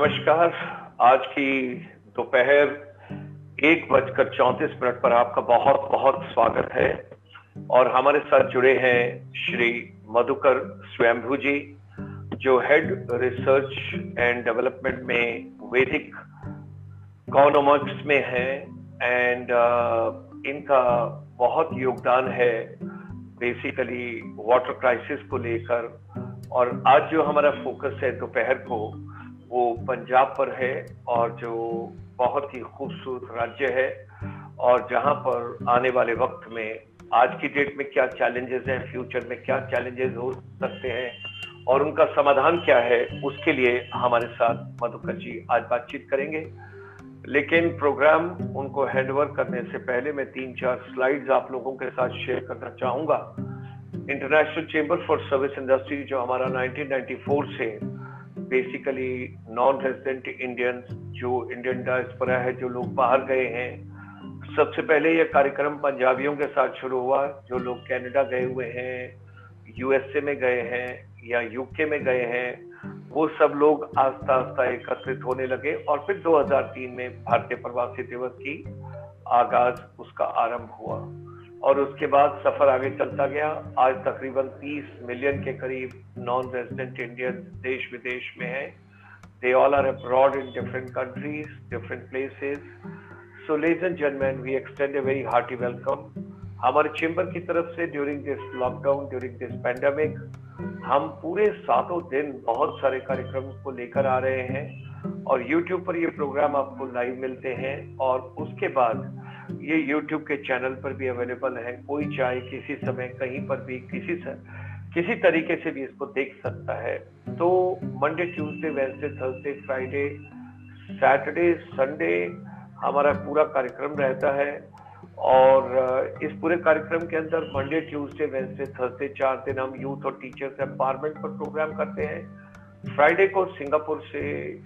नमस्कार। आज की दोपहर 1:34 पर आपका बहुत बहुत स्वागत है और हमारे साथ जुड़े हैं श्री मधुकर स्वयंभूजी, जो हेड रिसर्च एंड डेवलपमेंट में वैदिक इकोनॉमिक्स में हैं एंड इनका बहुत योगदान है बेसिकली वाटर क्राइसिस को लेकर। और आज जो हमारा फोकस है दोपहर को वो पंजाब पर है और जो बहुत ही खूबसूरत राज्य है और जहां पर आने वाले वक्त में आज की डेट में क्या चैलेंजेस हैं, फ्यूचर में क्या चैलेंजेस हो सकते हैं और उनका समाधान क्या है, उसके लिए हमारे साथ मधुकर जी आज बातचीत करेंगे। लेकिन प्रोग्राम उनको हैंडओवर करने से पहले मैं 3-4 स्लाइड्स आप लोगों के साथ शेयर करना चाहूँगा। International chamber for service industry, जो हमारा 1994 से बेसिकली नॉन रेजिडेंट इंडियन, जो इंडियन डायस्पोरा है, जो लोग बाहर गए हैं, सबसे पहले यह कार्यक्रम पंजाबियों के साथ शुरू हुआ, जो लोग कनाडा गए हुए हैं, यूएसए में गए हैं या यूके में गए हैं, वो सब लोग आस्ता आस्ता एकत्रित होने लगे और फिर 2003 में भारतीय प्रवासी दिवस की आगाज, उसका आरंभ हुआ और उसके बाद सफर आगे चलता गया। आज तकरीबन 30 मिलियन के करीब नॉन रेजिडेंट इंडियन देश विदेश में हैं। They all are abroad in different countries, different places. So ladies and gentleman, we extend a very hearty welcome. हमारे चेंबर की तरफ से during this lockdown, during this pandemic, हम पूरे 7 दिन बहुत सारे कार्यक्रम को लेकर आ रहे हैं और YouTube पर ये प्रोग्राम आपको लाइव मिलते हैं और उसके बाद ये YouTube के चैनल पर भी अवेलेबल है। कोई चाहे किसी समय कहीं पर भी किसी तरीके से भी इसको देख सकता है। तो Monday, Tuesday, Wednesday, Thursday, Friday, Saturday, Sunday हमारा पूरा कार्यक्रम रहता है और इस पूरे कार्यक्रम के अंदर मंडे, ट्यूसडे, वेडनेसडे, थर्सडे 4 दिन हम यूथ और टीचर्स एम्पावरमेंट पर प्रोग्राम करते हैं। फ्राइडे को सिंगापुर से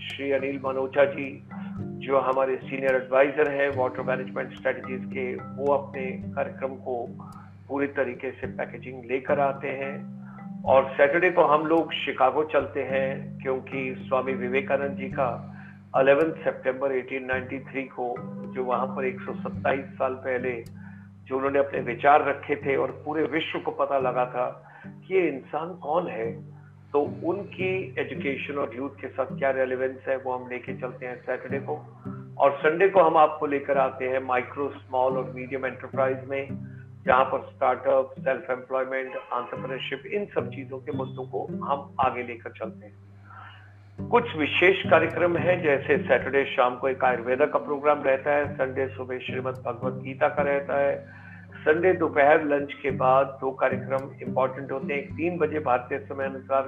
श्री अनिल मनोजा जी, जो हमारे सीनियर एडवाइजर हैं वाटर मैनेजमेंट स्ट्रेटजीज के, वो अपने कार्यक्रम को पूरी तरीके से पैकेजिंग लेकर आते हैं। और सैटरडे को हम लोग शिकागो चलते हैं क्योंकि स्वामी विवेकानंद जी का 11 सितंबर 1893 को, जो वहाँ पर 127 साल पहले जो उन्होंने अपने विचार रखे थे और पूरे विश्व को पता लगा था कि ये इंसान कौन है, तो उनकी एजुकेशन और यूथ के साथ क्या रेलेवेंस है, वो हम लेके चलते हैं सैटरडे को। और संडे को हम आपको लेकर आते हैं माइक्रो, स्मॉल और मीडियम एंटरप्राइज में, जहाँ पर स्टार्टअप, सेल्फ एम्प्लॉयमेंट, एंटरप्रेन्योरशिप, इन सब चीजों के मुद्दों को हम आगे लेकर चलते हैं। कुछ विशेष कार्यक्रम है, जैसे सैटरडे शाम को एक आयुर्वेदा का प्रोग्राम रहता है, संडे सुबह श्रीमद भगवद गीता का रहता है, संडे दोपहर लंच के बाद 2 कार्यक्रम इम्पोर्टेंट होते हैं। एक 3 बजे भारतीय समय अनुसार,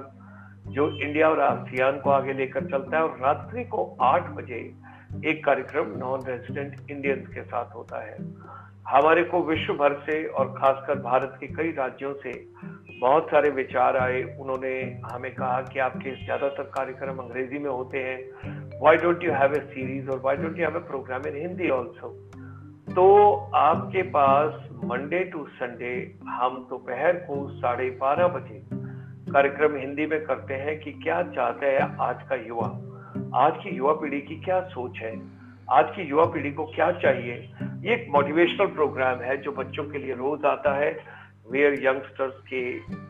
जो इंडिया और आसियान को आगे लेकर चलता है, और रात्रि को 8 बजे एक कार्यक्रम नॉन रेजिडेंट इंडियंस के साथ होता है। हमारे को विश्व भर से और खासकर भारत के कई राज्यों से बहुत सारे विचार आए। उन्होंने हमें कहा कि आपके ज्यादातर कार्यक्रम अंग्रेजी में होते हैं, why don't you have a series और why don't you have a programme in Hindi also. तो आपके पास मंडे टू संडे हम दोपहर को 12:30 बजे कार्यक्रम हिंदी में करते हैं कि क्या चाहता है आज का युवा, आज की युवा पीढ़ी की क्या सोच है, आज की युवा पीढ़ी को क्या चाहिए। ये एक मोटिवेशनल प्रोग्राम है जो बच्चों के लिए रोज आता है, वेयर यंगस्टर्स के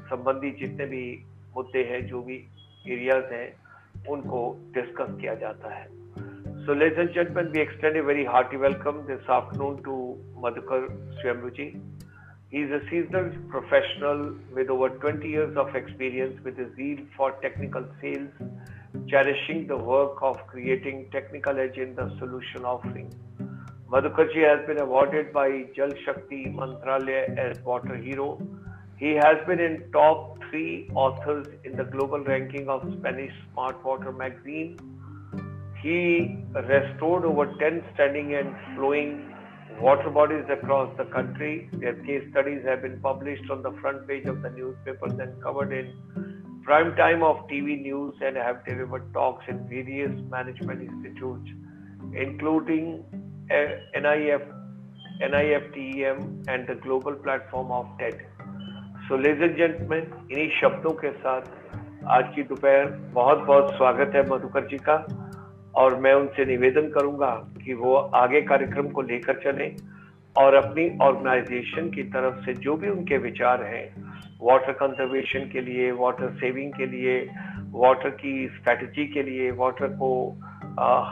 संबंधी जितने भी मुद्दे हैं, जो भी एरियाज हैं, उनको डिस्कस किया जाता है। So ladies and gentlemen, we extend a very hearty welcome this afternoon to Madhukar Swamruji. He is a seasoned professional with over 20 years of experience with a zeal for technical sales, cherishing the work of creating technical edge in the solution offering. Madhukar ji has been awarded by Jal Shakti Mantralaya as Water Hero. He has been in top 3 authors in the global ranking of Spanish Smart Water magazine. He restored over 10 standing and flowing water bodies across the country. Their case studies have been published on the front page of the newspapers and covered in prime time of TV news and have delivered talks in various management institutes, including NIFTEM and the global platform of TED. So ladies and gentlemen, इन्हीं शब्दों के साथ आज की दोपहर बहुत बहुत स्वागत है मधुकर जी का और मैं उनसे निवेदन करूंगा कि वो आगे कार्यक्रम को लेकर चलें और अपनी ऑर्गेनाइजेशन की तरफ से जो भी उनके विचार हैं वाटर कंजर्वेशन के लिए, वाटर सेविंग के लिए, वाटर की स्ट्रैटेजी के लिए, वाटर को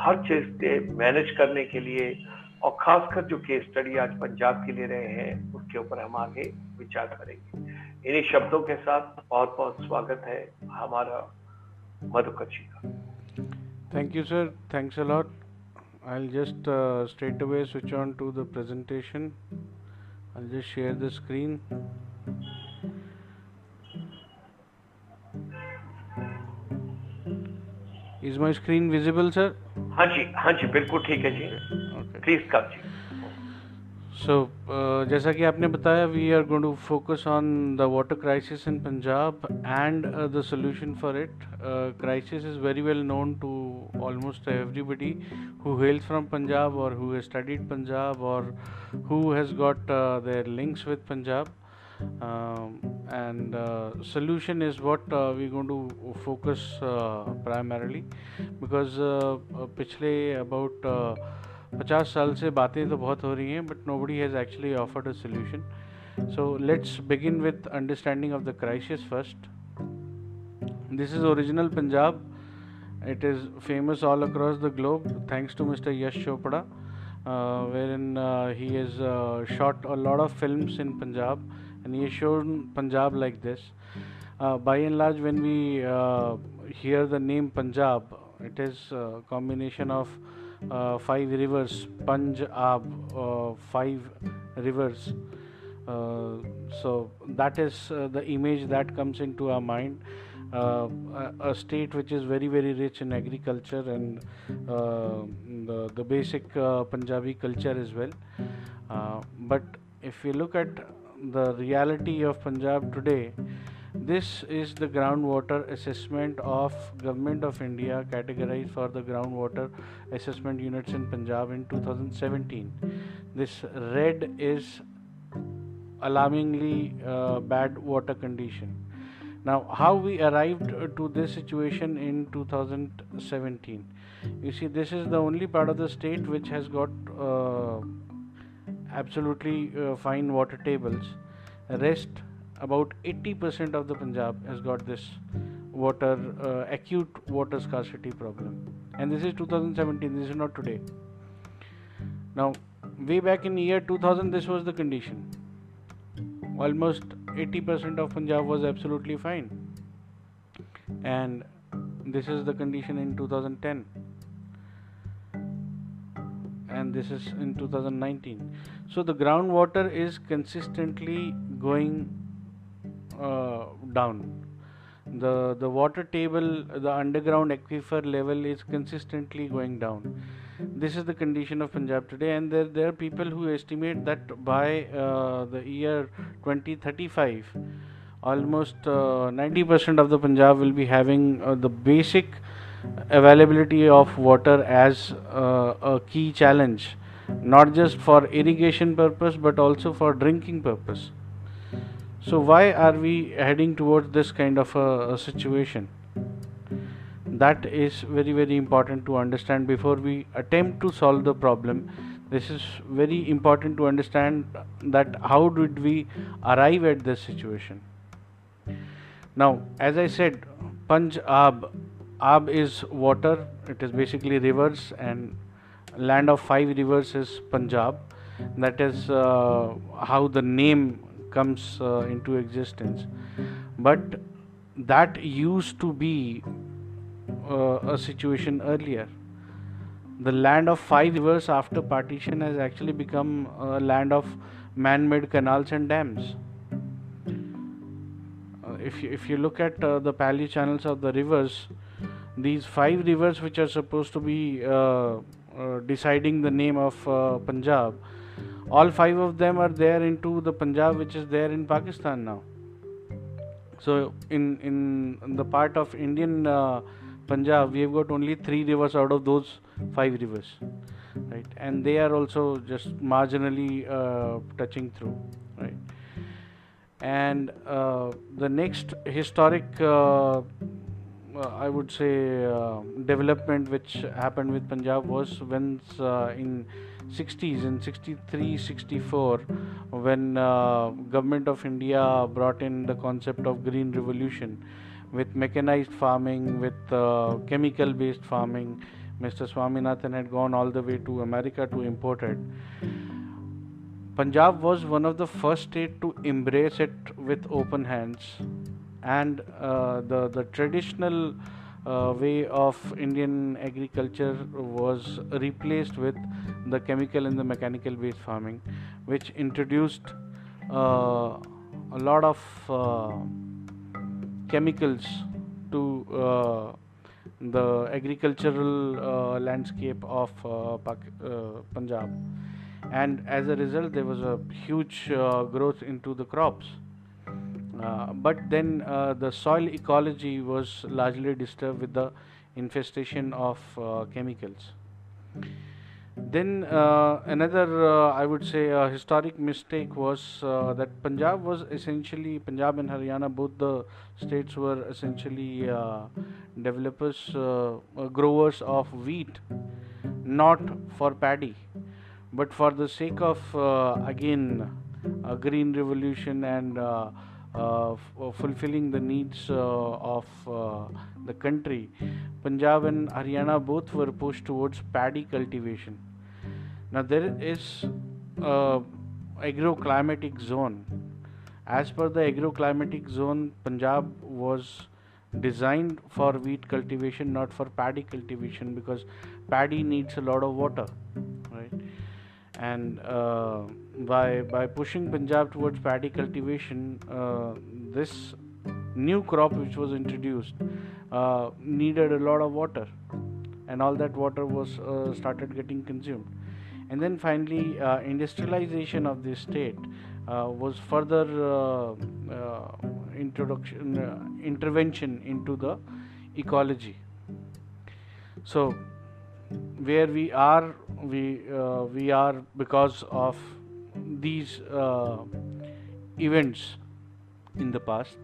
हर चीज से मैनेज करने के लिए, और खासकर जो केस स्टडी आज पंजाब के लिए रहे हैं उसके ऊपर हम आगे विचार करेंगे। इन्हीं शब्दों के साथ बहुत बहुत स्वागत है हमारा मधुकर जी का। Thank you, sir. Thanks a lot. I'll just straight away switch on to the presentation. I'll just share the screen. Is my screen visible, sir? हाँ जी, बिल्कुल ठीक है जी. Okay. Please come ji. So, जैसा कि आपने बताया, we are going to focus on the water crisis in Punjab and the solution for it. Crisis is very well known to almost everybody who hails from Punjab or who has studied Punjab or who has got their links with Punjab. And solution is what we're going to focus primarily, because पिछले about 50 साल से बातें तो बहुत हो रही हैं, but nobody has actually offered a solution. So let's begin with understanding of the crisis first. This is original Punjab. It is famous all across the globe thanks to Mr. Yash Chopra, wherein he has shot a lot of films in Punjab and he has shown Punjab like this. By and large, when we hear the name Punjab, it is a combination of five rivers, Punjab, five rivers. So that is the image that comes into our mind. A state which is very, very rich in agriculture and the basic Punjabi culture as well. But if you look at the reality of Punjab today, this is the groundwater assessment of Government of India, categorized for the groundwater assessment units in Punjab in 2017. This red is alarmingly bad water condition. Now, how we arrived to this situation in 2017? You see, this is the only part of the state which has got absolutely fine water tables. Rest, about 80% of the Punjab has got this water, acute water scarcity problem. And this is 2017, this is not today. Now, way back in year 2000, this was the condition. Almost 80% of Punjab was absolutely fine. And this is the condition in 2010. And this is in 2019. So the groundwater is consistently going down. The water table, the underground aquifer level is consistently going down. This is the condition of Punjab today, and there are people who estimate that by the year 2035, almost 90% of the Punjab will be having the basic availability of water as a key challenge, not just for irrigation purpose but also for drinking purpose. So why are we heading towards this kind of a situation? That is very, very important to understand before we attempt to solve the problem. This is very important to understand that how did we arrive at this situation. Now, as I said, Punjab, Ab is water, it is basically rivers, and land of five rivers is Punjab. That is how the name comes into existence. But that used to be a situation earlier. The land of five rivers after partition has actually become a land of man-made canals and dams. If you look at the paleo channels of the rivers, these five rivers which are supposed to be deciding the name of Punjab, all five of them are there into the Punjab which is there in Pakistan now. So in the part of Indian Punjab, we have got only three rivers out of those five rivers, right? And they are also just marginally touching through, right? And the next historic I would say development which happened with Punjab was when in 60s, in 63-64, when government of India brought in the concept of green revolution with mechanized farming, with chemical based farming. Mr. Swaminathan had gone all the way to America to import it. Punjab was one of the first state to embrace it with open hands, and the traditional way of Indian agriculture was replaced with the chemical and the mechanical based farming, which introduced a lot of chemicals to the agricultural landscape of Punjab, and as a result there was a huge growth into the crops, but then the soil ecology was largely disturbed with the infestation of chemicals. Then another I would say historic mistake was that Punjab was essentially, Punjab and Haryana, both the states were essentially developers, growers of wheat, not for paddy, but for the sake of again a green revolution and fulfilling the needs of the country. Punjab and Haryana both were pushed towards paddy cultivation. Now there is agroclimatic zone. As per the agroclimatic zone, Punjab was designed for wheat cultivation, not for paddy cultivation, because paddy needs a lot of water, right? And by pushing Punjab towards paddy cultivation, this new crop which was introduced needed a lot of water, and all that water was started getting consumed. And then finally industrialization of this state was further intervention into the ecology. So where we are, we are because of these events in the past.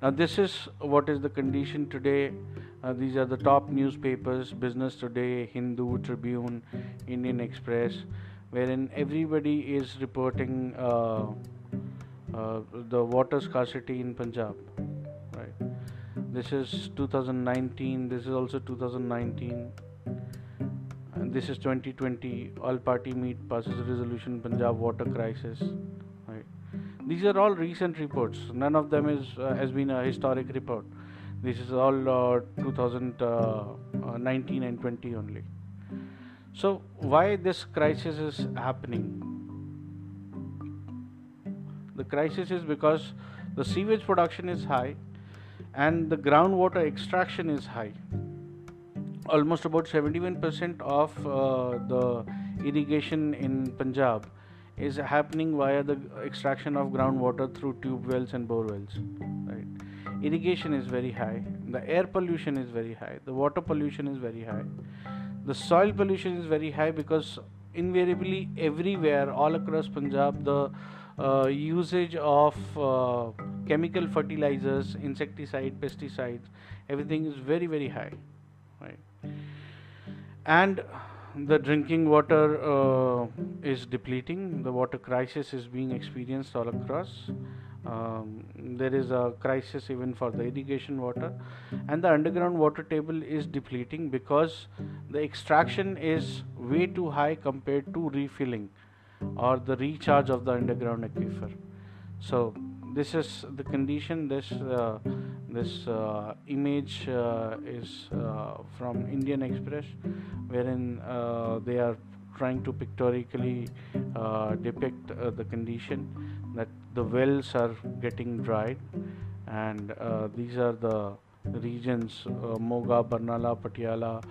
Now this is what is the condition today. These are the top newspapers: Business Today, Hindu, Tribune, Indian Express, wherein everybody is reporting the water scarcity in Punjab, right? This is 2019, this is also 2019, and this is 2020. All party meet, passes resolution, Punjab water crisis, right? These are all recent reports. None of them is has been a historic report. This is all 2019 and 20 only. So why this crisis is happening? The crisis is because the sewage production is high and the groundwater extraction is high. Almost about 71% of the irrigation in Punjab is happening via the extraction of groundwater through tube wells and bore wells, right? Irrigation is very high, the air pollution is very high, the water pollution is very high, the soil pollution is very high, because invariably everywhere all across Punjab the usage of chemical fertilizers, insecticides, pesticides, everything is very, very high, right? And the drinking water is depleting. The water crisis is being experienced all across. There is a crisis even for the irrigation water, and the underground water table is depleting because the extraction is way too high compared to refilling or the recharge of the underground aquifer. So this is the condition. This image is from Indian Express, wherein they are trying to pictorically depict the condition that the wells are getting dried, and these are the regions: Moga, Barnala, Patiala,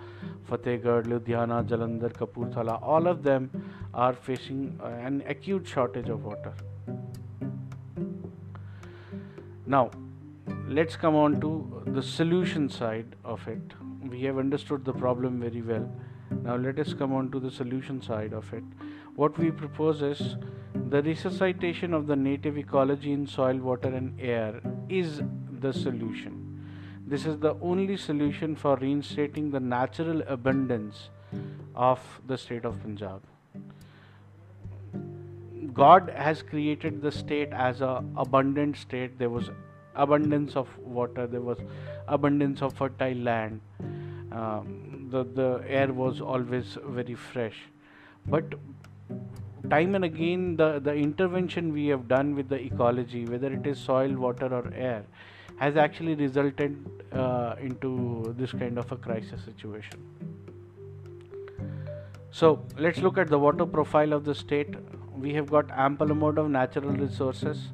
Fatehgarh, Ludhiana, Jalandhar, Kapurthala. All of them are facing an acute shortage of water. Now let's come on to the solution side of it. We have understood the problem very well. Now let us come on to the solution side of it. What we propose is the resuscitation of the native ecology in soil, water and air is the solution. This is the only solution for reinstating the natural abundance of the state of Punjab. God has created the state as an abundant state. There was abundance of water, there was abundance of fertile land, the air was always very fresh. But time and again the intervention we have done with the ecology, whether it is soil, water or air, has actually resulted into this kind of a crisis situation. So let's look at the water profile of the state. We have got ample amount of natural resources.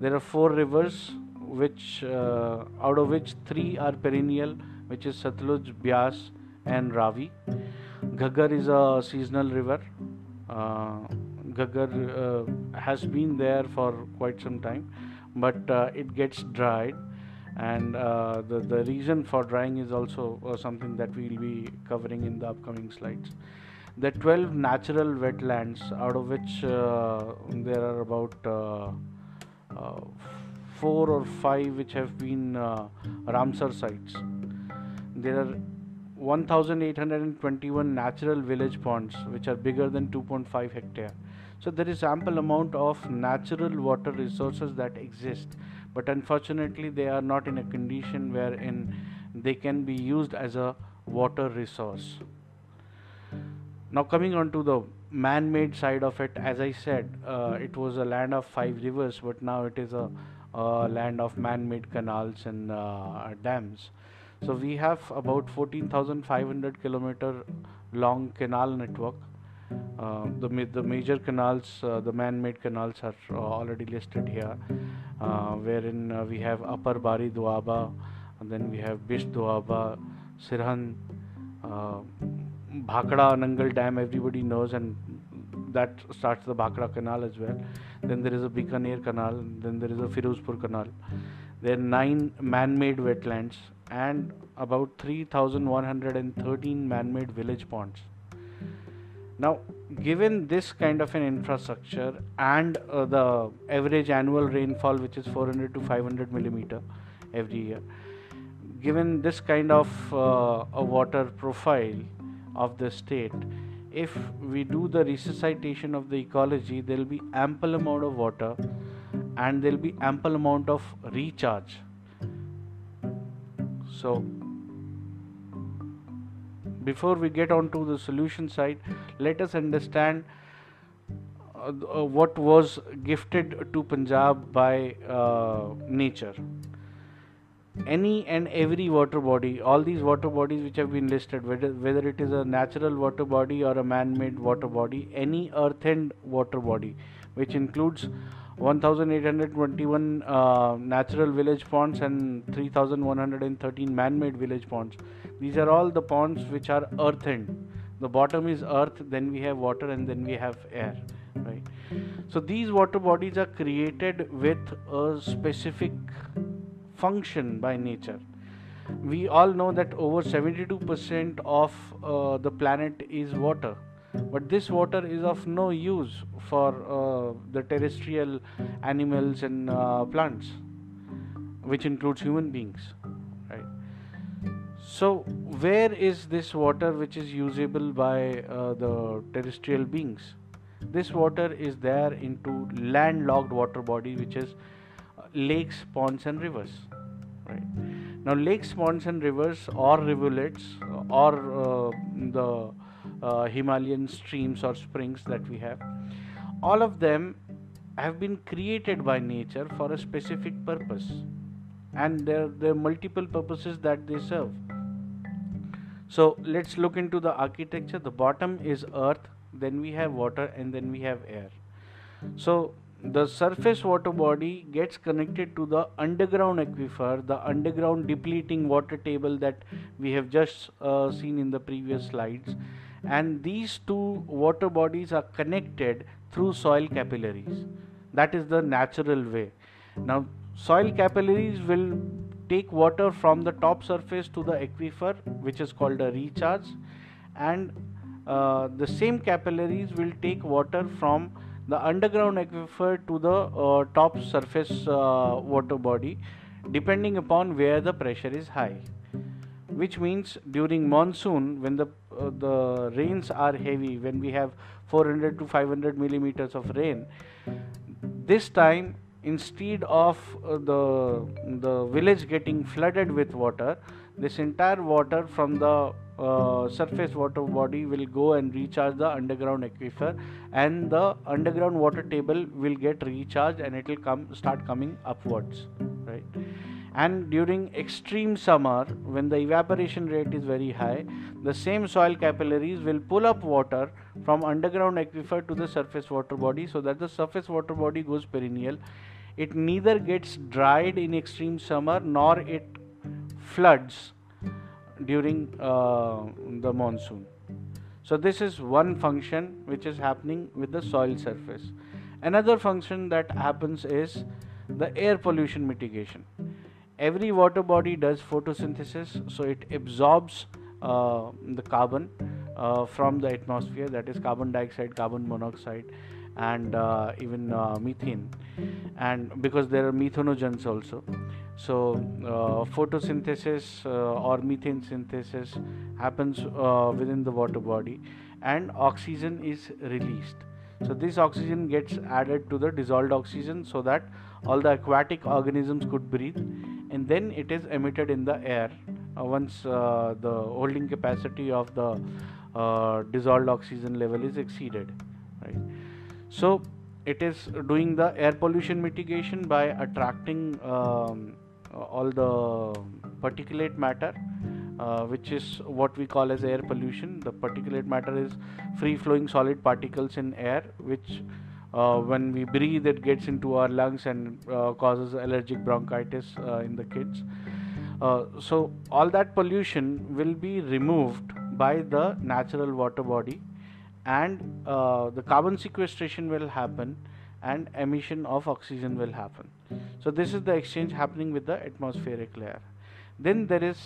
There are 4 rivers, which out of which 3 are perennial, which is Satluj, Byas and Ravi. Ghaggar is a seasonal river. Ghaggar has been there for quite some time, but it gets dried, and the reason for drying is also something that we will be covering in the upcoming slides. There are 12 natural wetlands, out of which there are about 4 or 5 which have been Ramsar sites. There are 1821 natural village ponds which are bigger than 2.5 hectare. So there is ample amount of natural water resources that exist, but unfortunately they are not in a condition wherein they can be used as a water resource. Now coming on to the man-made side of it, as I said, it was a land of 5 rivers, but now it is a land of man-made canals and dams. So we have about 14,500 kilometer long canal network. The major canals, the man-made canals are already listed here, wherein we have Upper Bari Doaba, and then we have Bish Doaba, Sirhan, Bhakra Nangal Dam everybody knows, and that starts the Bhakra Canal as well. Then there is a Bikaner Canal, then there is a Firuzpur Canal. There are 9 man-made wetlands and about 3,113 man-made village ponds. Now, given this kind of an infrastructure and the average annual rainfall, which is 400 to 500 millimeter every year, given this kind of a water profile of the state, if we do the resuscitation of the ecology, there will be ample amount of water and there will be ample amount of recharge. So before we get on to the solution side, let us understand what was gifted to Punjab by nature. Any and every water body, all these water bodies which have been listed, whether it is a natural water body or a man-made water body, any earthen water body, which includes 1821 natural village ponds and 3113 man-made village ponds. These are all the ponds which are earthen. The bottom is earth, then we have water, and then we have air, right? So these water bodies are created with a specific function by nature. We all know that over 72% of the planet is water, but this water is of no use for the terrestrial animals and plants, which includes human beings, right? So where is this water which is usable by the terrestrial beings? This water is there into landlocked water body, which is lakes, ponds and rivers, right? Now lakes, ponds and rivers, or rivulets, or the Himalayan streams or springs that we have, all of them have been created by nature for a specific purpose, and there are multiple purposes that they serve. So let's look into the architecture. The bottom is earth, then we have water, and then we have air. So the surface water body gets connected to the underground aquifer, the underground depleting water table that we have just seen in the previous slides, and these two water bodies are connected through soil capillaries. That is the natural way. Now soil capillaries will take water from the top surface to the aquifer, which is called a recharge, and the same capillaries will take water from the underground aquifer to the top surface water body depending upon where the pressure is high, which means during monsoon when the rains are heavy, when we have 400 to 500 millimeters of rain, this time instead of the village getting flooded with water, this entire water from the surface water body will go and recharge the underground aquifer, and the underground water table will get recharged and it will start coming upwards, right? And during extreme summer, when the evaporation rate is very high, the same soil capillaries will pull up water from underground aquifer to the surface water body, so that the surface water body goes perennial. It neither gets dried in extreme summer nor it floods during the monsoon. So this is one function which is happening with the soil surface. Another function that happens is the air pollution mitigation. Every water body does photosynthesis, so it absorbs the carbon from the atmosphere, that is carbon dioxide, carbon monoxide, and even methane, and because there are methanogens also. So photosynthesis or methane synthesis happens within the water body, and oxygen is released. So this oxygen gets added to the dissolved oxygen so that all the aquatic organisms could breathe, and then it is emitted in the air once the holding capacity of the dissolved oxygen level is exceeded, right? So it is doing the air pollution mitigation by attracting all the particulate matter, which is what we call as air pollution. The particulate matter is free flowing solid particles in air, which when we breathe it gets into our lungs and causes allergic bronchitis in the kids. So all that pollution will be removed by the natural water body, and the carbon sequestration will happen and emission of oxygen will happen. So this is the exchange happening with the atmospheric layer. Then there is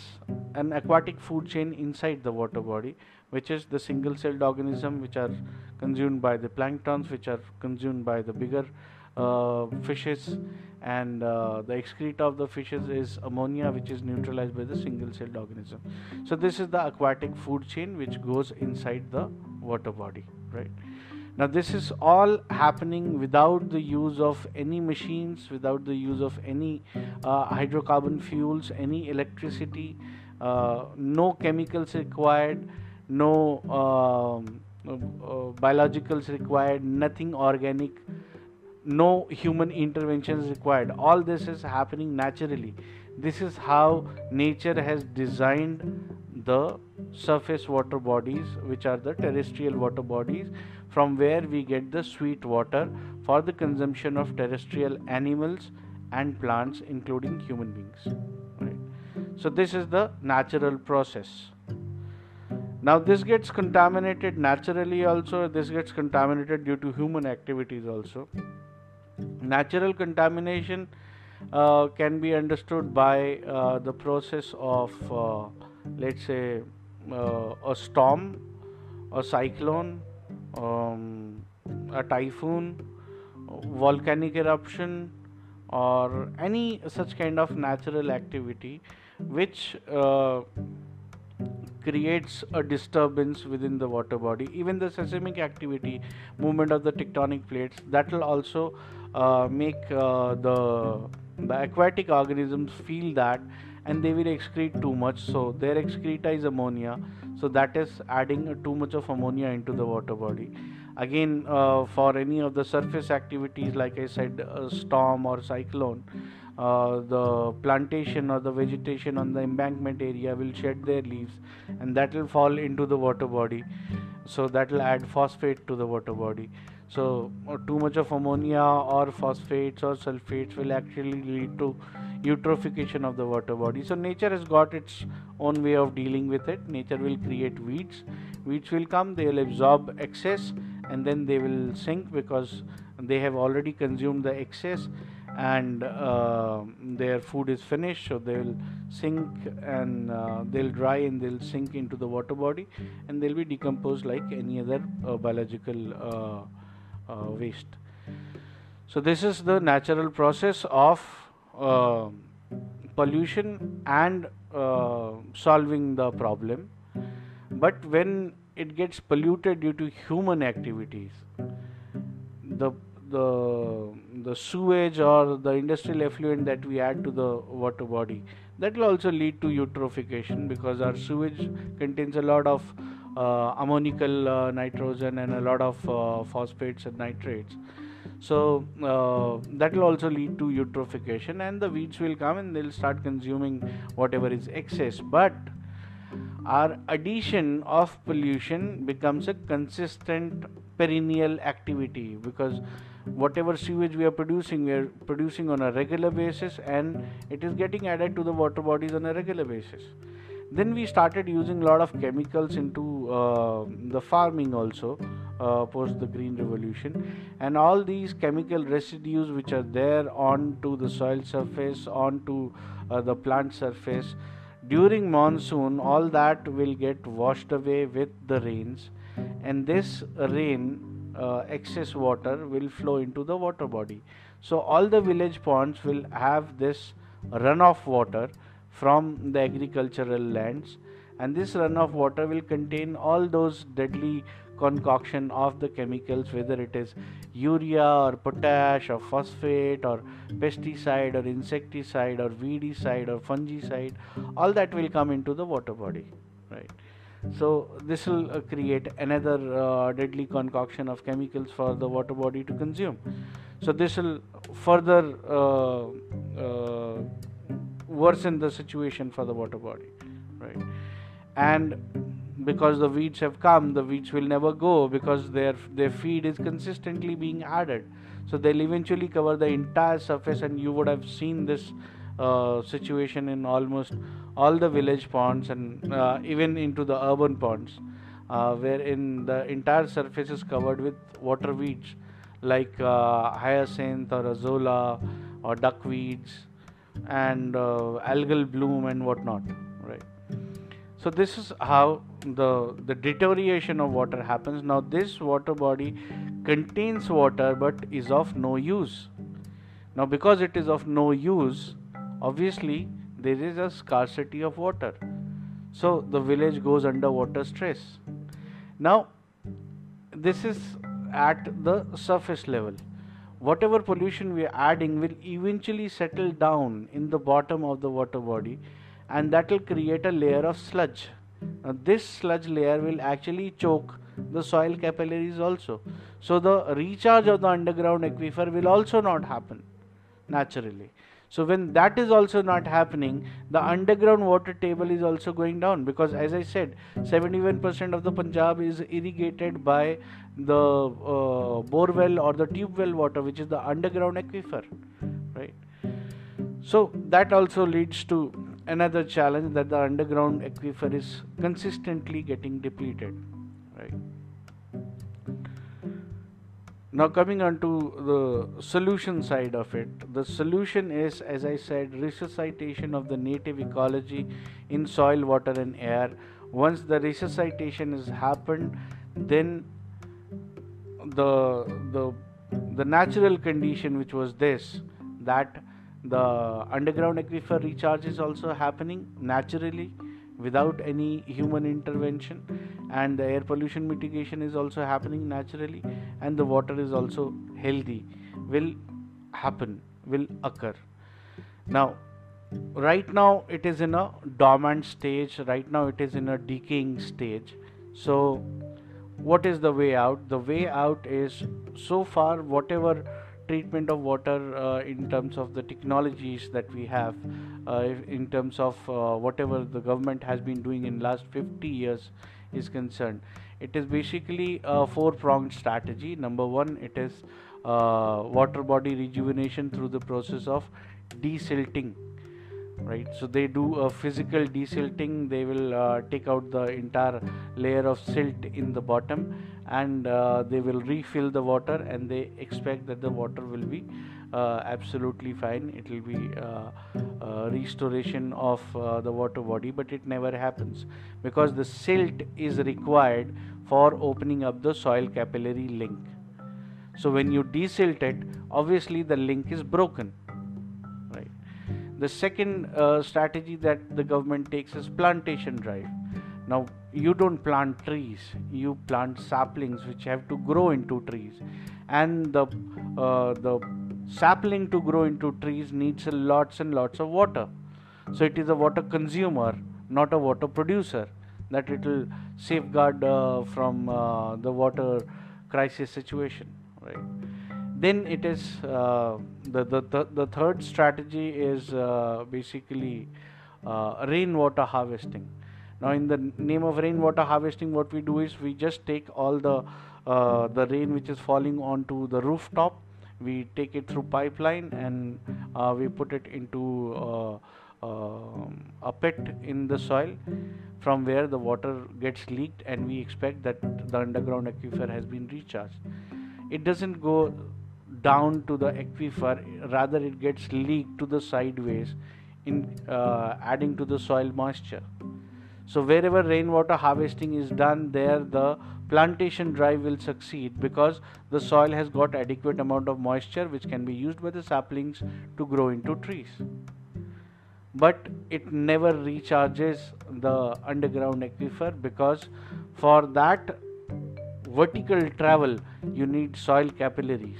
an aquatic food chain inside the water body, which is the single-celled organism which are consumed by the planktons, which are consumed by the bigger fishes, and the excreta of the fishes is ammonia, which is neutralized by the single-celled organism. So this is the aquatic food chain which goes inside the water body, right? Now this is all happening without the use of any machines, without the use of any hydrocarbon fuels, any electricity, no chemicals required, no biologicals required, nothing organic, no human interventions required. All this is happening naturally. This is how nature has designed the surface water bodies, which are the terrestrial water bodies, from where we get the sweet water for the consumption of terrestrial animals and plants, including human beings, right? So this is the natural process. Now this gets contaminated naturally also, this gets contaminated due to human activities also. Natural contamination can be understood by the process of let's say a storm, a cyclone, a typhoon, volcanic eruption, or any such kind of natural activity which creates a disturbance within the water body. Even the seismic activity, movement of the tectonic plates, that will also make the aquatic organisms feel that, and they will excrete too much. So their excreta is ammonia, so that is adding too much of ammonia into the water body. Again, for any of the surface activities, like I said, a storm or cyclone, the plantation or the vegetation on the embankment area will shed their leaves, and that will fall into the water body, so that will add phosphate to the water body. So too much of ammonia or phosphates or sulfates will actually lead to eutrophication of the water body. So nature has got its own way of dealing with it. Nature will create weeds. Weeds will come, they will absorb excess, and then they will sink because they have already consumed the excess, and their food is finished, so they will sink, and they'll dry and they'll sink into the water body, and they'll be decomposed like any other biological waste. So this is the natural process of pollution and solving the problem. But when it gets polluted due to human activities, the sewage or the industrial effluent that we add to the water body, that will also lead to eutrophication, because our sewage contains a lot of ammonical nitrogen and a lot of phosphates and nitrates. So that will also lead to eutrophication, and the weeds will come and they'll start consuming whatever is excess. But our addition of pollution becomes a consistent perennial activity, because whatever sewage we are producing on a regular basis, and it is getting added to the water bodies on a regular basis. Then we started using a lot of chemicals into the farming also, post the Green Revolution, and all these chemical residues which are there onto the soil surface, onto the plant surface during monsoon, all that will get washed away with the rains, and this rain excess water will flow into the water body. So all the village ponds will have this runoff water from the agricultural lands, and this runoff water will contain all those deadly concoction of the chemicals, whether it is urea or potash or phosphate or pesticide or insecticide or weedicide or fungicide. All that will come into the water body, right? So this will create another deadly concoction of chemicals for the water body to consume. So this will further worsen the situation for the water body, right? And because the weeds have come, the weeds will never go, because their feed is consistently being added. So they'll eventually cover the entire surface, and you would have seen this situation in almost all the village ponds, and even into the urban ponds, wherein the entire surface is covered with water weeds like hyacinth or azolla or duckweeds and algal bloom and whatnot, right? So this is how the deterioration of water happens. Now this water body contains water but is of no use. Now because it is of no use, obviously there is a scarcity of water. So the village goes under water stress. Now this is at the surface level. Whatever pollution we are adding will eventually settle down in the bottom of the water body, and that will create a layer of sludge. Now, this sludge layer will actually choke the soil capillaries also. So the recharge of the underground aquifer will also not happen naturally. So when that is also not happening, the underground water table is also going down, because as I said, 71% of the Punjab is irrigated by the bore well or the tube well water, which is the underground aquifer, right? So that also leads to another challenge, that the underground aquifer is consistently getting depleted, right? Now coming on to the solution side of it, the solution is, as I said, resuscitation of the native ecology in soil, water and air. Once the resuscitation has happened, then the natural condition which was this, that the underground aquifer recharge is also happening naturally without any human intervention, and the air pollution mitigation is also happening naturally, and the water is also healthy, will occur. Now right now it is in a dormant stage, right now it is in a decaying stage. So what is the way out? The way out is, so far whatever treatment of water in terms of the technologies that we have, in terms of whatever the government has been doing in last 50 years is concerned, it is basically a four-pronged strategy. Number one, it is water body rejuvenation through the process of desilting, right? So they do a physical desilting. They will take out the entire layer of silt in the bottom, and they will refill the water, and they expect that the water will be absolutely fine. It will be restoration of the water body, but it never happens, because the silt is required for opening up the soil capillary link. So when you desilt it, obviously the link is broken. The second strategy that the government takes is plantation drive. Now, you don't plant trees, you plant saplings which have to grow into trees, and the sapling to grow into trees needs lots and lots of water. So it is a water consumer, not a water producer, that it will safeguard from the water crisis situation, right? Then it is the third strategy is basically rainwater harvesting. Now, in the name of rainwater harvesting, what we do is we just take all the rain which is falling onto the rooftop, we take it through pipeline, and we put it into a pit in the soil, from where the water gets leaked, and we expect that the underground aquifer has been recharged. It doesn't go down to the aquifer, rather it gets leaked to the sideways, in adding to the soil moisture. So wherever rainwater harvesting is done, there the plantation drive will succeed, because the soil has got adequate amount of moisture which can be used by the saplings to grow into trees. But it never recharges the underground aquifer, because for that vertical travel you need soil capillaries.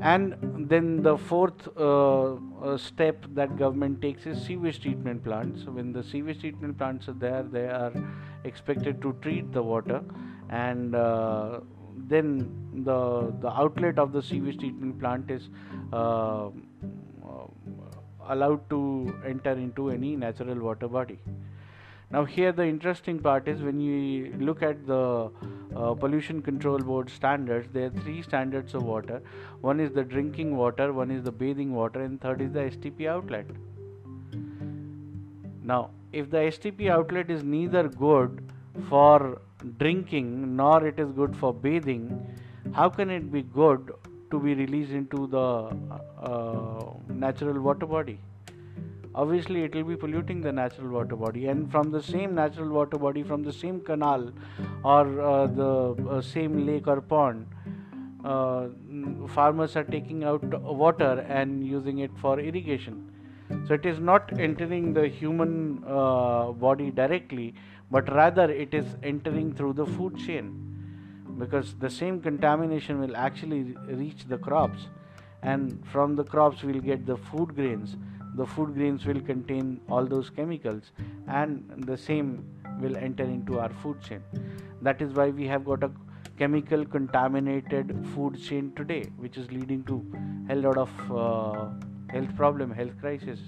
And then the fourth step that government takes is sewage treatment plants. When the sewage treatment plants are there, they are expected to treat the water, and then the outlet of the sewage treatment plant is allowed to enter into any natural water body. Now, here the interesting part is, when you look at the pollution control board standards, there are three standards of water. One is the drinking water, one is the bathing water, and third is the STP outlet. Now, if the STP outlet is neither good for drinking nor it is good for bathing, how can it be good to be released into the natural water body? Obviously it will be polluting the natural water body, and from the same natural water body, from the same canal or the same lake or pond, farmers are taking out water and using it for irrigation. So it is not entering the human body directly, but rather it is entering through the food chain, because the same contamination will actually reach the crops, and from the crops we will get the food grains. The food grains will contain all those chemicals, and the same will enter into our food chain. That is why we have got a chemical contaminated food chain today, which is leading to a lot of health problem, health crisis.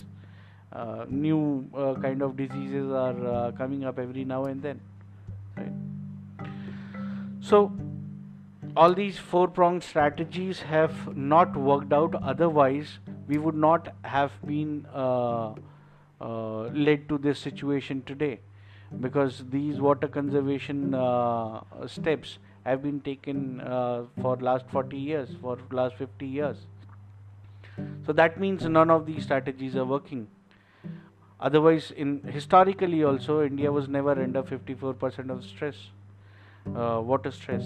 New kind of diseases are coming up every now and then, right? So all these four-pronged strategies have not worked out, otherwise we would not have been led to this situation today, because these water conservation steps have been taken for last 40 years, for last 50 years. So that means none of these strategies are working. Otherwise, historically also, India was never under 54% of stress, water stress.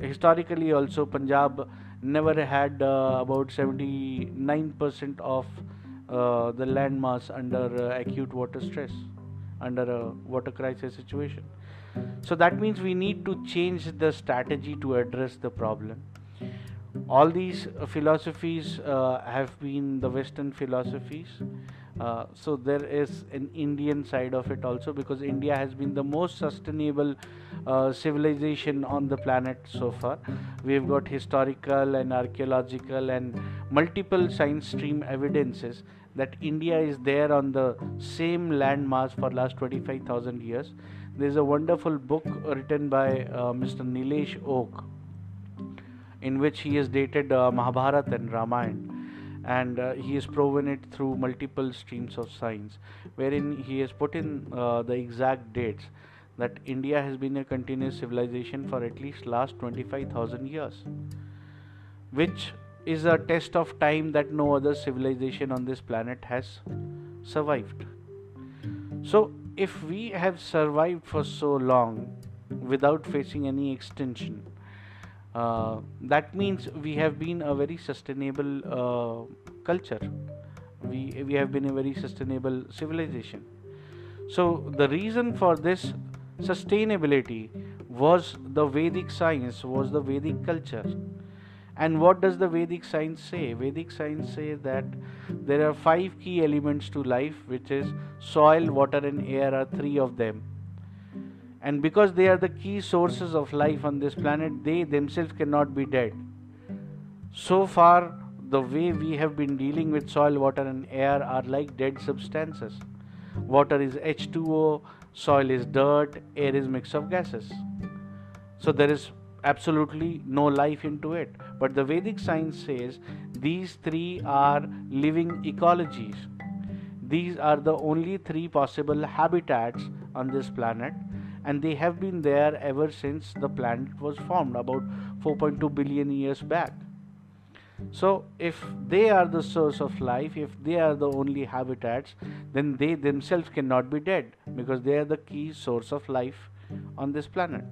Historically also, Punjab never had about 79% of the landmass under acute water stress, under a water crisis situation. So that means we need to change the strategy to address the problem. All these philosophies have been the Western philosophies. So there is an Indian side of it also, because India has been the most sustainable civilization on the planet so far. We've got historical and archaeological and multiple science stream evidences that India is there on the same landmass for last 25,000 years. There's a wonderful book written by Mr. Nilesh Oak, in which he has dated Mahabharata and Ramayana. And he has proven it through multiple streams of science, wherein he has put in the exact dates that India has been a continuous civilization for at least last 25,000 years, which is a test of time that no other civilization on this planet has survived. So if we have survived for so long without facing any extinction, that means we have been a very sustainable culture. we have been a very sustainable civilization. So the reason for this sustainability was the Vedic science, was the Vedic culture. And what does the Vedic science say? Vedic science say that there are 5 key elements to life, which is soil, water and air are 3 of them. And because they are the key sources of life on this planet, they themselves cannot be dead. So far, the way we have been dealing with soil, water and air are like dead substances. Water is H2O, soil is dirt, air is mix of gases. So there is absolutely no life into it. But the Vedic science says these 3 are living ecologies. These are the only 3 possible habitats on this planet, and they have been there ever since the planet was formed about 4.2 billion years back. So if they are the source of life, if they are the only habitats, then they themselves cannot be dead, because they are the key source of life on this planet.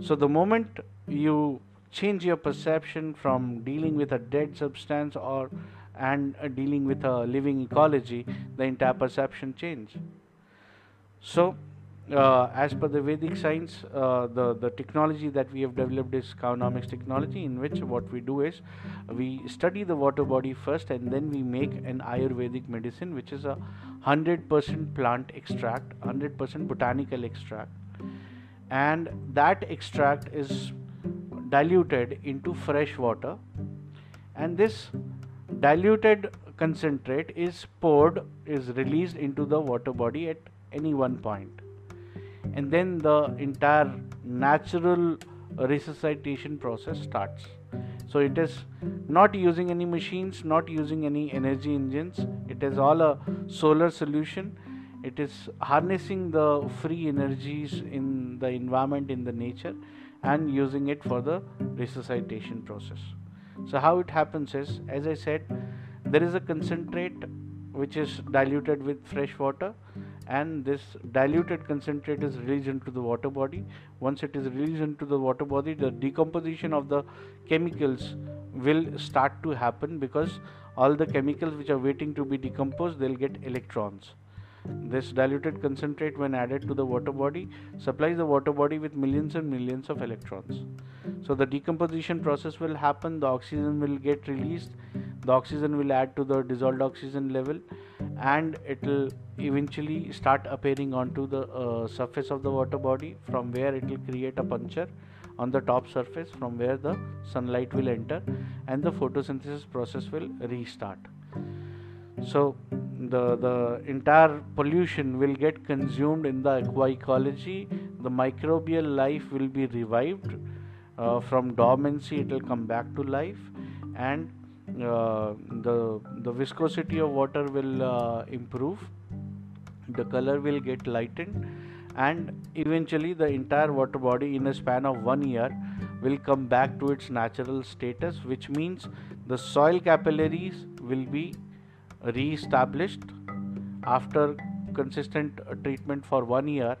So the moment you change your perception from dealing with a dead substance and dealing with a living ecology, the entire perception changes. So as per the Vedic science, the technology that we have developed is Cownomics technology, in which what we do is we study the water body first, and then we make an Ayurvedic medicine, which is a 100% plant extract, 100% botanical extract, and that extract is diluted into fresh water, and this diluted concentrate is poured, is released into the water body at any one point. And then the entire natural resuscitation process starts. So it is not using any machines, not using any energy engines. It is all a solar solution. It is harnessing the free energies in the environment, in the nature, and using it for the resuscitation process. So how it happens is, as I said, there is a concentrate which is diluted with fresh water, and this diluted concentrate is released into the water body. Once it is released into the water body, the decomposition of the chemicals will start to happen, because all the chemicals which are waiting to be decomposed, they'll get electrons. This diluted concentrate, when added to the water body, supplies the water body with millions and millions of electrons. So the decomposition process will happen, the oxygen will get released, the oxygen will add to the dissolved oxygen level, and it will eventually start appearing onto the surface of the water body, from where it will create a puncture on the top surface, from where the sunlight will enter, and the photosynthesis process will restart. So the entire pollution will get consumed in the aqua ecology. The microbial life will be revived from dormancy. It will come back to life, and the viscosity of water will improve. The color will get lightened, and eventually the entire water body, in a span of 1 year, will come back to its natural status, which means the soil capillaries will be re-established after consistent treatment for 1 year.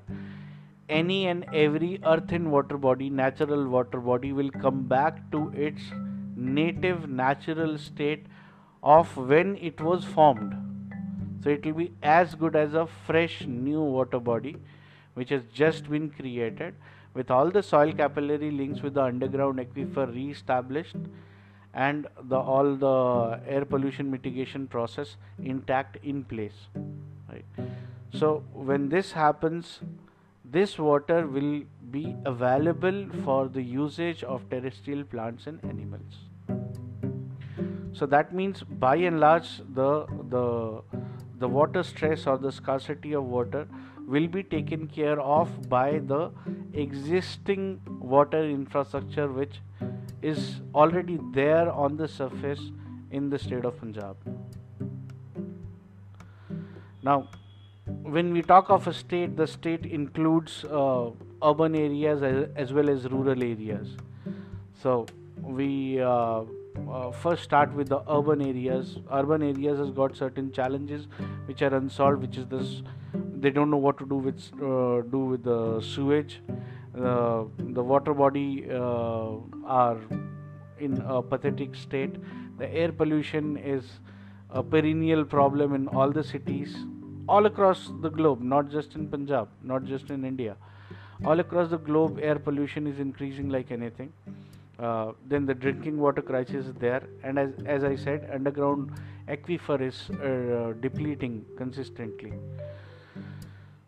Any and every earth and water body, natural water body, will come back to its native natural state of when it was formed. So it will be as good as a fresh new water body which has just been created, with all the soil capillary links with the underground aquifer re-established, and all the air pollution mitigation process intact, in place, right? So when this happens, this water will be available for the usage of terrestrial plants and animals. So that means, by and large, the water stress or the scarcity of water will be taken care of by the existing water infrastructure which is already there on the surface in the state of Punjab. Now, when we talk of a state, the state includes urban areas as well as rural areas. So we first start with the urban areas. Urban areas has got certain challenges which are unsolved, which is this: they don't know what to do with the sewage. The water body are in a pathetic state. The air pollution is a perennial problem in all the cities, all across the globe, not just in Punjab, not just in India. All across the globe, air pollution is increasing like anything. Then the drinking water crisis is there, and as I said, underground aquifer is depleting consistently.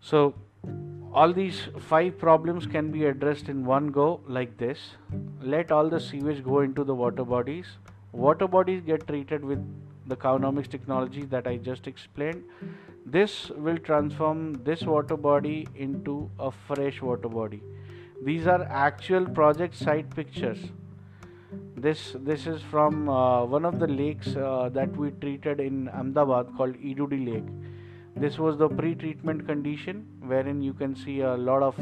So all these 5 problems can be addressed in one go like this. Let all the sewage go into the water bodies. Water bodies get treated with the Cownomics technology that I just explained. This will transform this water body into a fresh water body. These are actual project site pictures. This is from one of the lakes that we treated in Ahmedabad called Idudi Lake. This was the pre-treatment condition, wherein you can see a lot of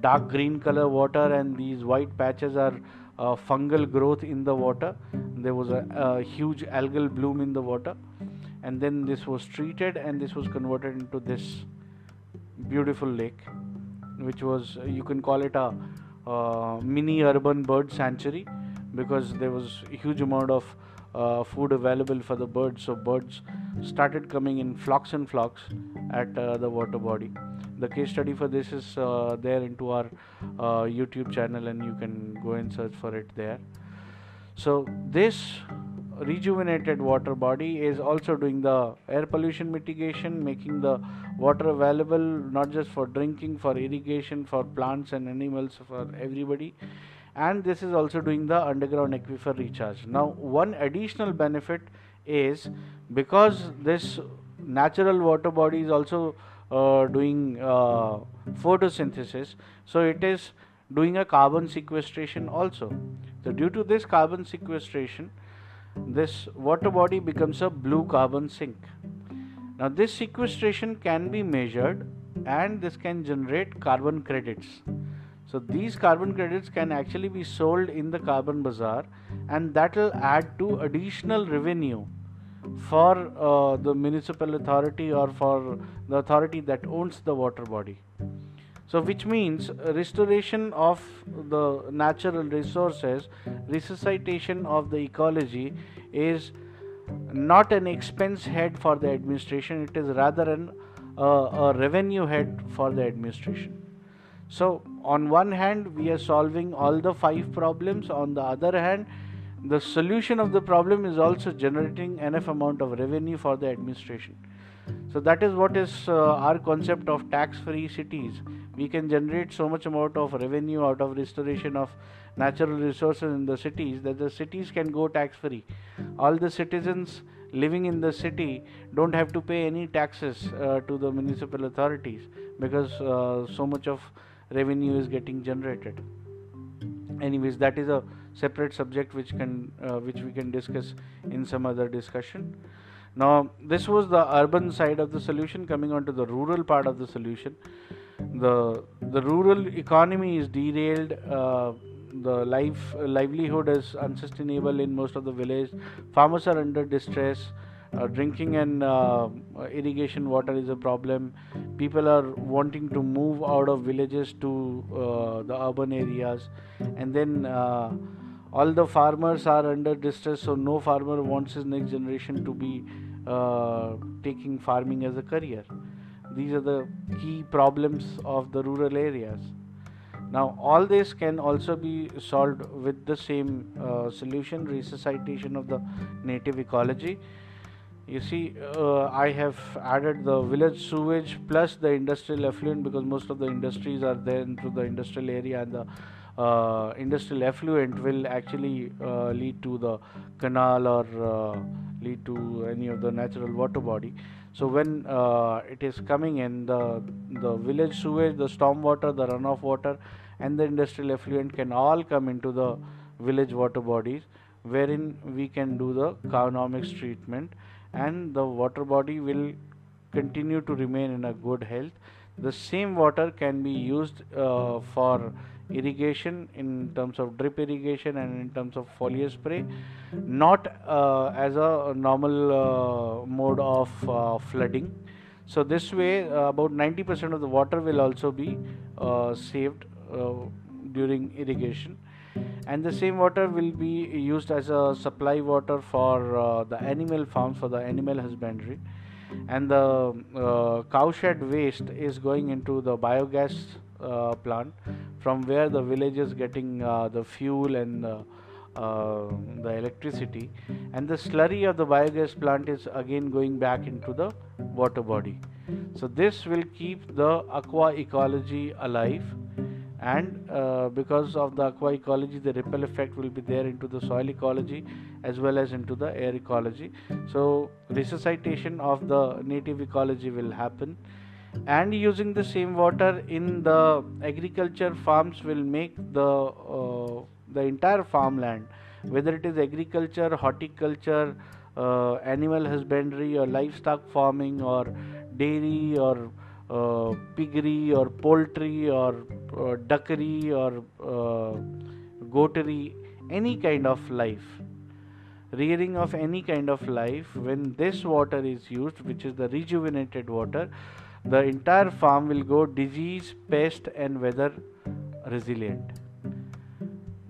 dark green color water, and these white patches are fungal growth in the water. There was a huge algal bloom in the water, and then this was treated and this was converted into this beautiful lake, which was, you can call it a mini urban bird sanctuary, because there was a huge amount of food available for the birds, so birds started coming in flocks and flocks at the water body. The case study for this is there into our YouTube channel, and you can go and search for it there. So this rejuvenated water body is also doing the air pollution mitigation, making the water available not just for drinking, for irrigation, for plants and animals, for everybody. And this is also doing the underground aquifer recharge. Now, one additional benefit is, because this natural water body is also doing photosynthesis, so it is doing a carbon sequestration also. So due to this carbon sequestration, this water body becomes a blue carbon sink. Now, this sequestration can be measured, and this can generate carbon credits. So these carbon credits can actually be sold in the carbon bazaar, and that will add to additional revenue for the municipal authority or for the authority that owns the water body. So which means restoration of the natural resources, resuscitation of the ecology is not an expense head for the administration, it is rather a revenue head for the administration. So on one hand, we are solving all the 5 problems. On the other hand, the solution of the problem is also generating enough amount of revenue for the administration. So that is what is our concept of tax-free cities. We can generate so much amount of revenue out of restoration of natural resources in the cities that the cities can go tax-free. All the citizens living in the city don't have to pay any taxes to the municipal authorities, because so much of revenue is getting generated. Anyways, that is a separate subject which we can discuss in some other discussion. Now, this was the urban side of the solution. Coming on to the rural part of the solution, the rural economy is derailed. The livelihood is unsustainable in most of the village. Farmers are under distress. Drinking and irrigation water is a problem. People are wanting to move out of villages to the urban areas, and then all the farmers are under distress, so no farmer wants his next generation to be taking farming as a career. These are the key problems of the rural areas. Now, all this can also be solved with the same solution, resuscitation of the native ecology. You see, I have added the village sewage plus the industrial effluent, because most of the industries are there into the industrial area, and the industrial effluent will actually lead to the canal or lead to any of the natural water body. So when it is coming in, the village sewage, the storm water, the runoff water and the industrial effluent can all come into the village water bodies, wherein we can do the Cownomics treatment, and the water body will continue to remain in a good health. The same water can be used for irrigation in terms of drip irrigation and in terms of foliar spray, not as a normal mode of flooding. So this way, about 90% of the water will also be saved during irrigation. and the same water will be used as a supply water for the animal farms, for the animal husbandry, and the cowshed waste is going into the biogas plant, from where the village is getting the fuel and the electricity, and the slurry of the biogas plant is again going back into the water body. So this will keep the aqua ecology alive, and because of the aqua ecology, the ripple effect will be there into the soil ecology as well as into the air ecology. So resuscitation of the native ecology will happen, and using the same water in the agriculture farms will make the entire farmland, whether it is agriculture, horticulture, animal husbandry or livestock farming or dairy or piggery or poultry or duckery or goatery, any kind of life, rearing of any kind of life, when this water is used, which is the rejuvenated water, the entire farm will go disease, pest and weather resilient.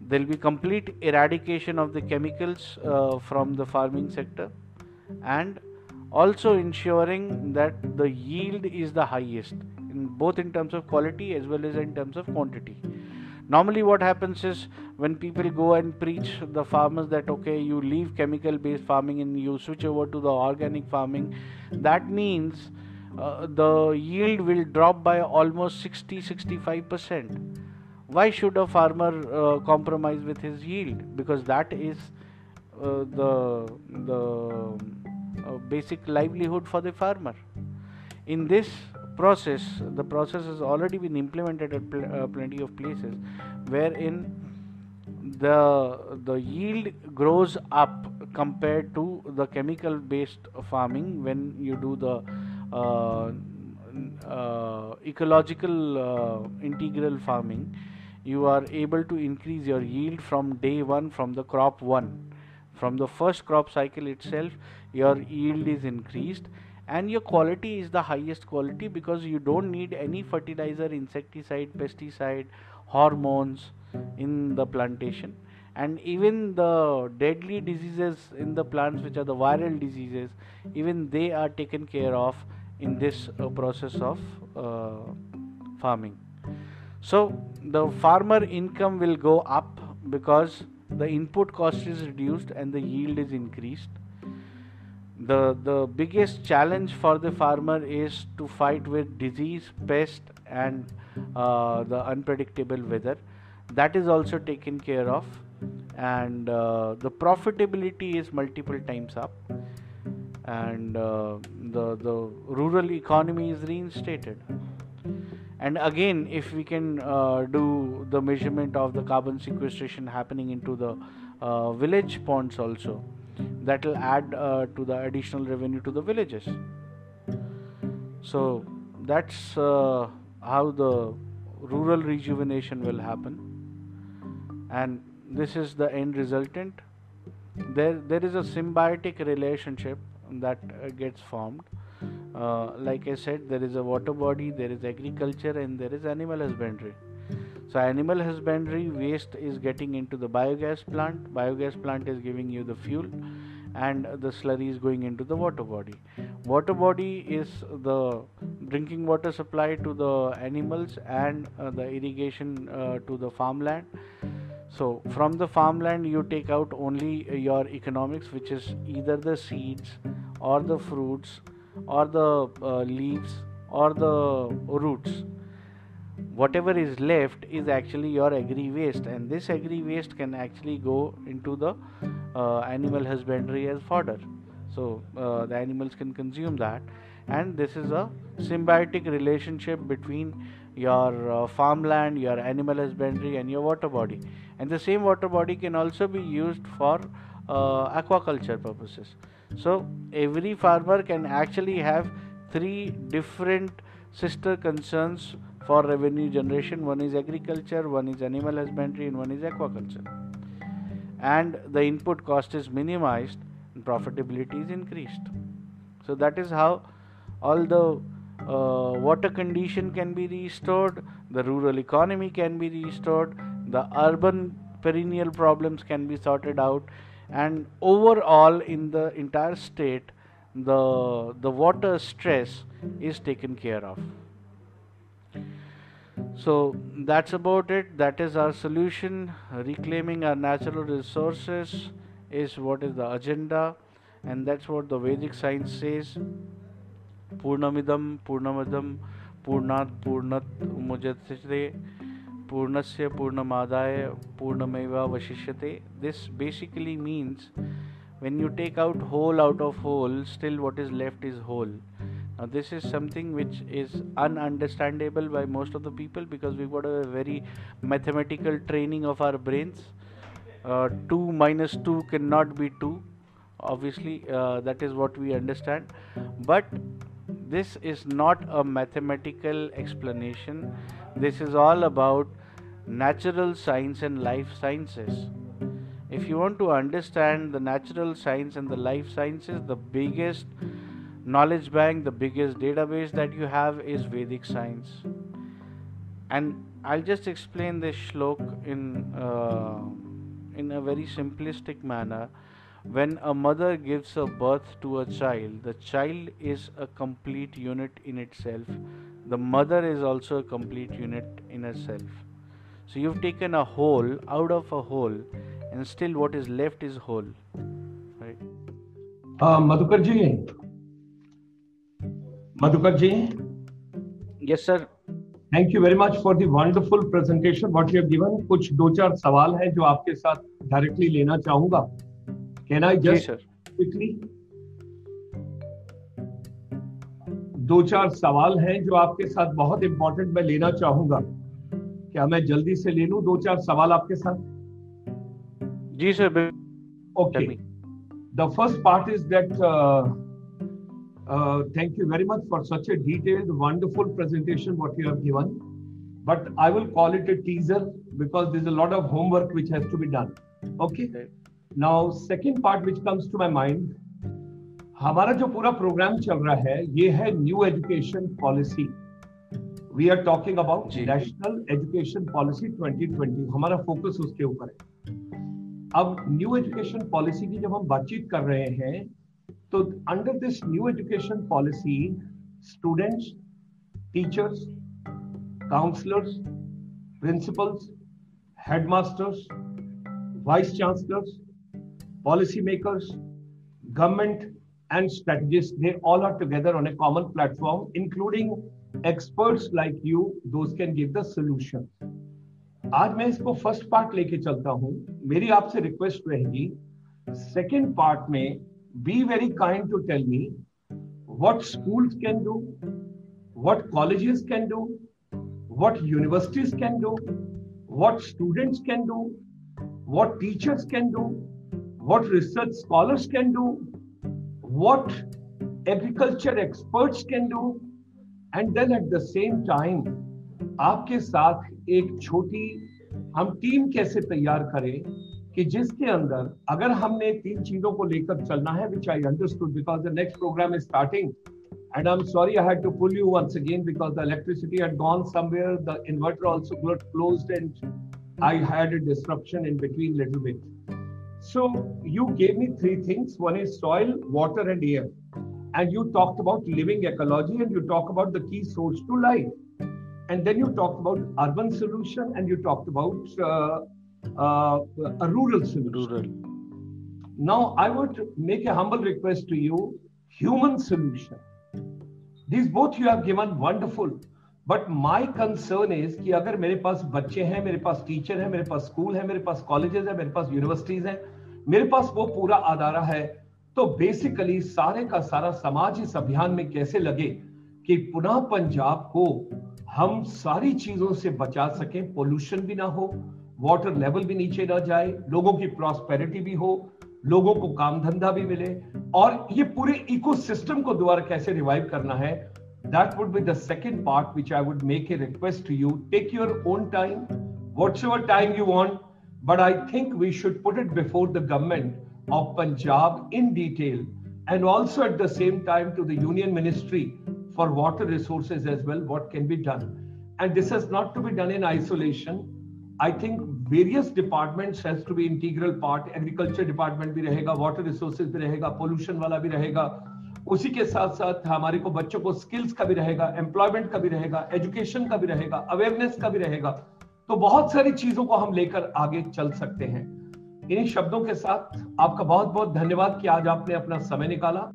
There will be complete eradication of the chemicals from the farming sector, and also ensuring that the yield is the highest, in both in terms of quality as well as in terms of quantity. Normally what happens is, when people go and preach the farmers that okay, you leave chemical based farming and you switch over to the organic farming, that means the yield will drop by almost 60-65%. Why should a farmer compromise with his yield? Because that is the basic livelihood for the farmer. In this process, the process has already been implemented at plenty of places, wherein the yield grows up compared to the chemical based farming when you do the ecological integral farming. You are able to increase your yield from day one, from the crop one, from the first crop cycle itself your yield is increased, and your quality is the highest quality, because you don't need any fertilizer, insecticide, pesticide, hormones in the plantation. And even the deadly diseases in the plants, which are the viral diseases, even they are taken care of in this process of farming. So the farmer income will go up because the input cost is reduced and the yield is increased. The biggest challenge for the farmer is to fight with disease, pest and the unpredictable weather. That is also taken care of, and the profitability is multiple times up, and the rural economy is reinstated. And again, if we can do the measurement of the carbon sequestration happening into the village ponds also, that will add to the additional revenue to the villages. So that's how the rural rejuvenation will happen, and this is the end resultant. There is a symbiotic relationship that gets formed. Like I said, there is a water body, there is agriculture and there is animal husbandry. So animal husbandry waste is getting into the biogas plant is giving you the fuel, and the slurry is going into the water body. Water body is the drinking water supply to the animals and the irrigation to the farmland. So from the farmland you take out only your economics, which is either the seeds or the fruits or the leaves or the roots. Whatever is left is actually your agri waste, and this agri waste can actually go into the animal husbandry as fodder. So the animals can consume that, and this is a symbiotic relationship between your farmland, your animal husbandry and your water body. And the same water body can also be used for aquaculture purposes. So every farmer can actually have three different sister concerns for revenue generation. One is agriculture, one is animal husbandry and one is aquaculture. And the input cost is minimized and profitability is increased. So that is how all the water condition can be restored, the rural economy can be restored, the urban perennial problems can be sorted out, and overall in the entire state the water stress is taken care of. So that's about it. That is our solution. Reclaiming our natural resources is what is the agenda, and that's what the Vedic science says. Purnamidam Purnamadam Purnat Purnat Mujyate Purnasya Purnamadaya Purnameva Vashishyate. This basically means when you take out whole out of whole, still what is left is whole. Now this is something which is ununderstandable by most of the people, because we've got a very mathematical training of our brains. 2 minus 2 cannot be 2. Obviously that is what we understand, but this is not a mathematical explanation. This is all about natural science and life sciences. If you want to understand the natural science and the life sciences, the biggest knowledge bank, the biggest database that you have is Vedic science. And I'll just explain this shlok in a very simplistic manner. When a mother gives a birth to a child, the child is a complete unit in itself. The mother is also a complete unit in herself. So you've taken a whole out of a whole, and still what is left is whole. Right? Madhukar ji. Yes, sir. Thank you very much for the wonderful presentation what you have given. कुछ दो चार सवाल हैं जो आपके साथ directly लेना चाहूँगा. Can I just quickly? दो चार सवाल हैं जो आपके साथ बहुत इम्पोर्टेंट मैं लेना चाहूंगा, क्या मैं जल्दी से ले लूं दो चार सवाल आपके साथ? जी sir. Okay. The first part is that thank you very much for such a detailed, wonderful presentation what you have given. But I will call it a teaser because there's a lot of homework which has to be done. Okay. Now second part which comes to my mind, हमारा जो पूरा programme चल रहा है ये है new education policy. We are talking about national education policy 2020. हमारा focus उसके ऊपर है. अब न्यू एजुकेशन पॉलिसी की जब हम बातचीत कर रहे हैं तो under this new education policy students, teachers, counsellors, principals, headmasters, vice chancellors, policy makers, government and strategists, they all are together on a common platform, including experts like you. Those can give the solution. आज मैं इसको first part लेके चलता हूँ. मेरी आपसे request रहेगी second part में, be very kind to tell me what schools can do, what colleges can do, what universities can do, what students can do, what teachers can do, what research scholars can do, what agriculture experts can do, and then at the same time आपके साथ एक छोटी हम team कैसे तैयार करें कि जिसके अंदर अगर हमने तीन चीजों को लेकर चलना है, which I understood because the next program is starting and I'm sorry I had to pull you once again because the electricity had gone somewhere, the inverter also got closed and I had a disruption in between little bit. So you gave me three things. One is soil, water and air, and you talked about living ecology and you talked about the key source to life, and then you talked about urban solution and you talked about a rural solution. Now I would make a humble request to you, human solution. These both you have given wonderful, but my concern is कि अगर मेरे पास बच्चे हैं, मेरे पास teacher है, मेरे पास school है, मेरे पास कॉलेजेस है, मेरे पास यूनिवर्सिटीज हैं, मेरे पास वो पूरा आधारा है, तो बेसिकली सारे का सारा समाज इस अभियान में कैसे लगे कि पुनः पंजाब को हम सारी चीजों से बचा सकें, पोल्यूशन भी ना हो, वाटर लेवल भी नीचे ना जाए, लोगों की प्रॉस्पेरिटी भी हो, लोगों को काम धंधा भी मिले, और ये पूरे इकोसिस्टम को दोबारा कैसे रिवाइव करना है. That would be the second part which I would make a request to you. Take your own time, whatsoever time you want, but I think we should put it before the government of Punjab in detail, and also at the same time to the Union Ministry for Water Resources as well, what can be done. And this is not to be done in isolation. I think various departments has to be integral part. Agriculture department भी रहेगा, water resources भी रहेगा, pollution वाला भी रहेगा, उसी के साथ साथ हमारे को बच्चों को skills का भी रहेगा, employment का भी रहेगा, education का भी रहेगा, awareness का भी रहेगा। तो बहुत सारी चीजों को हम लेकर आगे चल सकते हैं। इन्हीं शब्दों के साथ आपका बहुत बहुत धन्यवाद कि आज आपने अपना समय निकाला।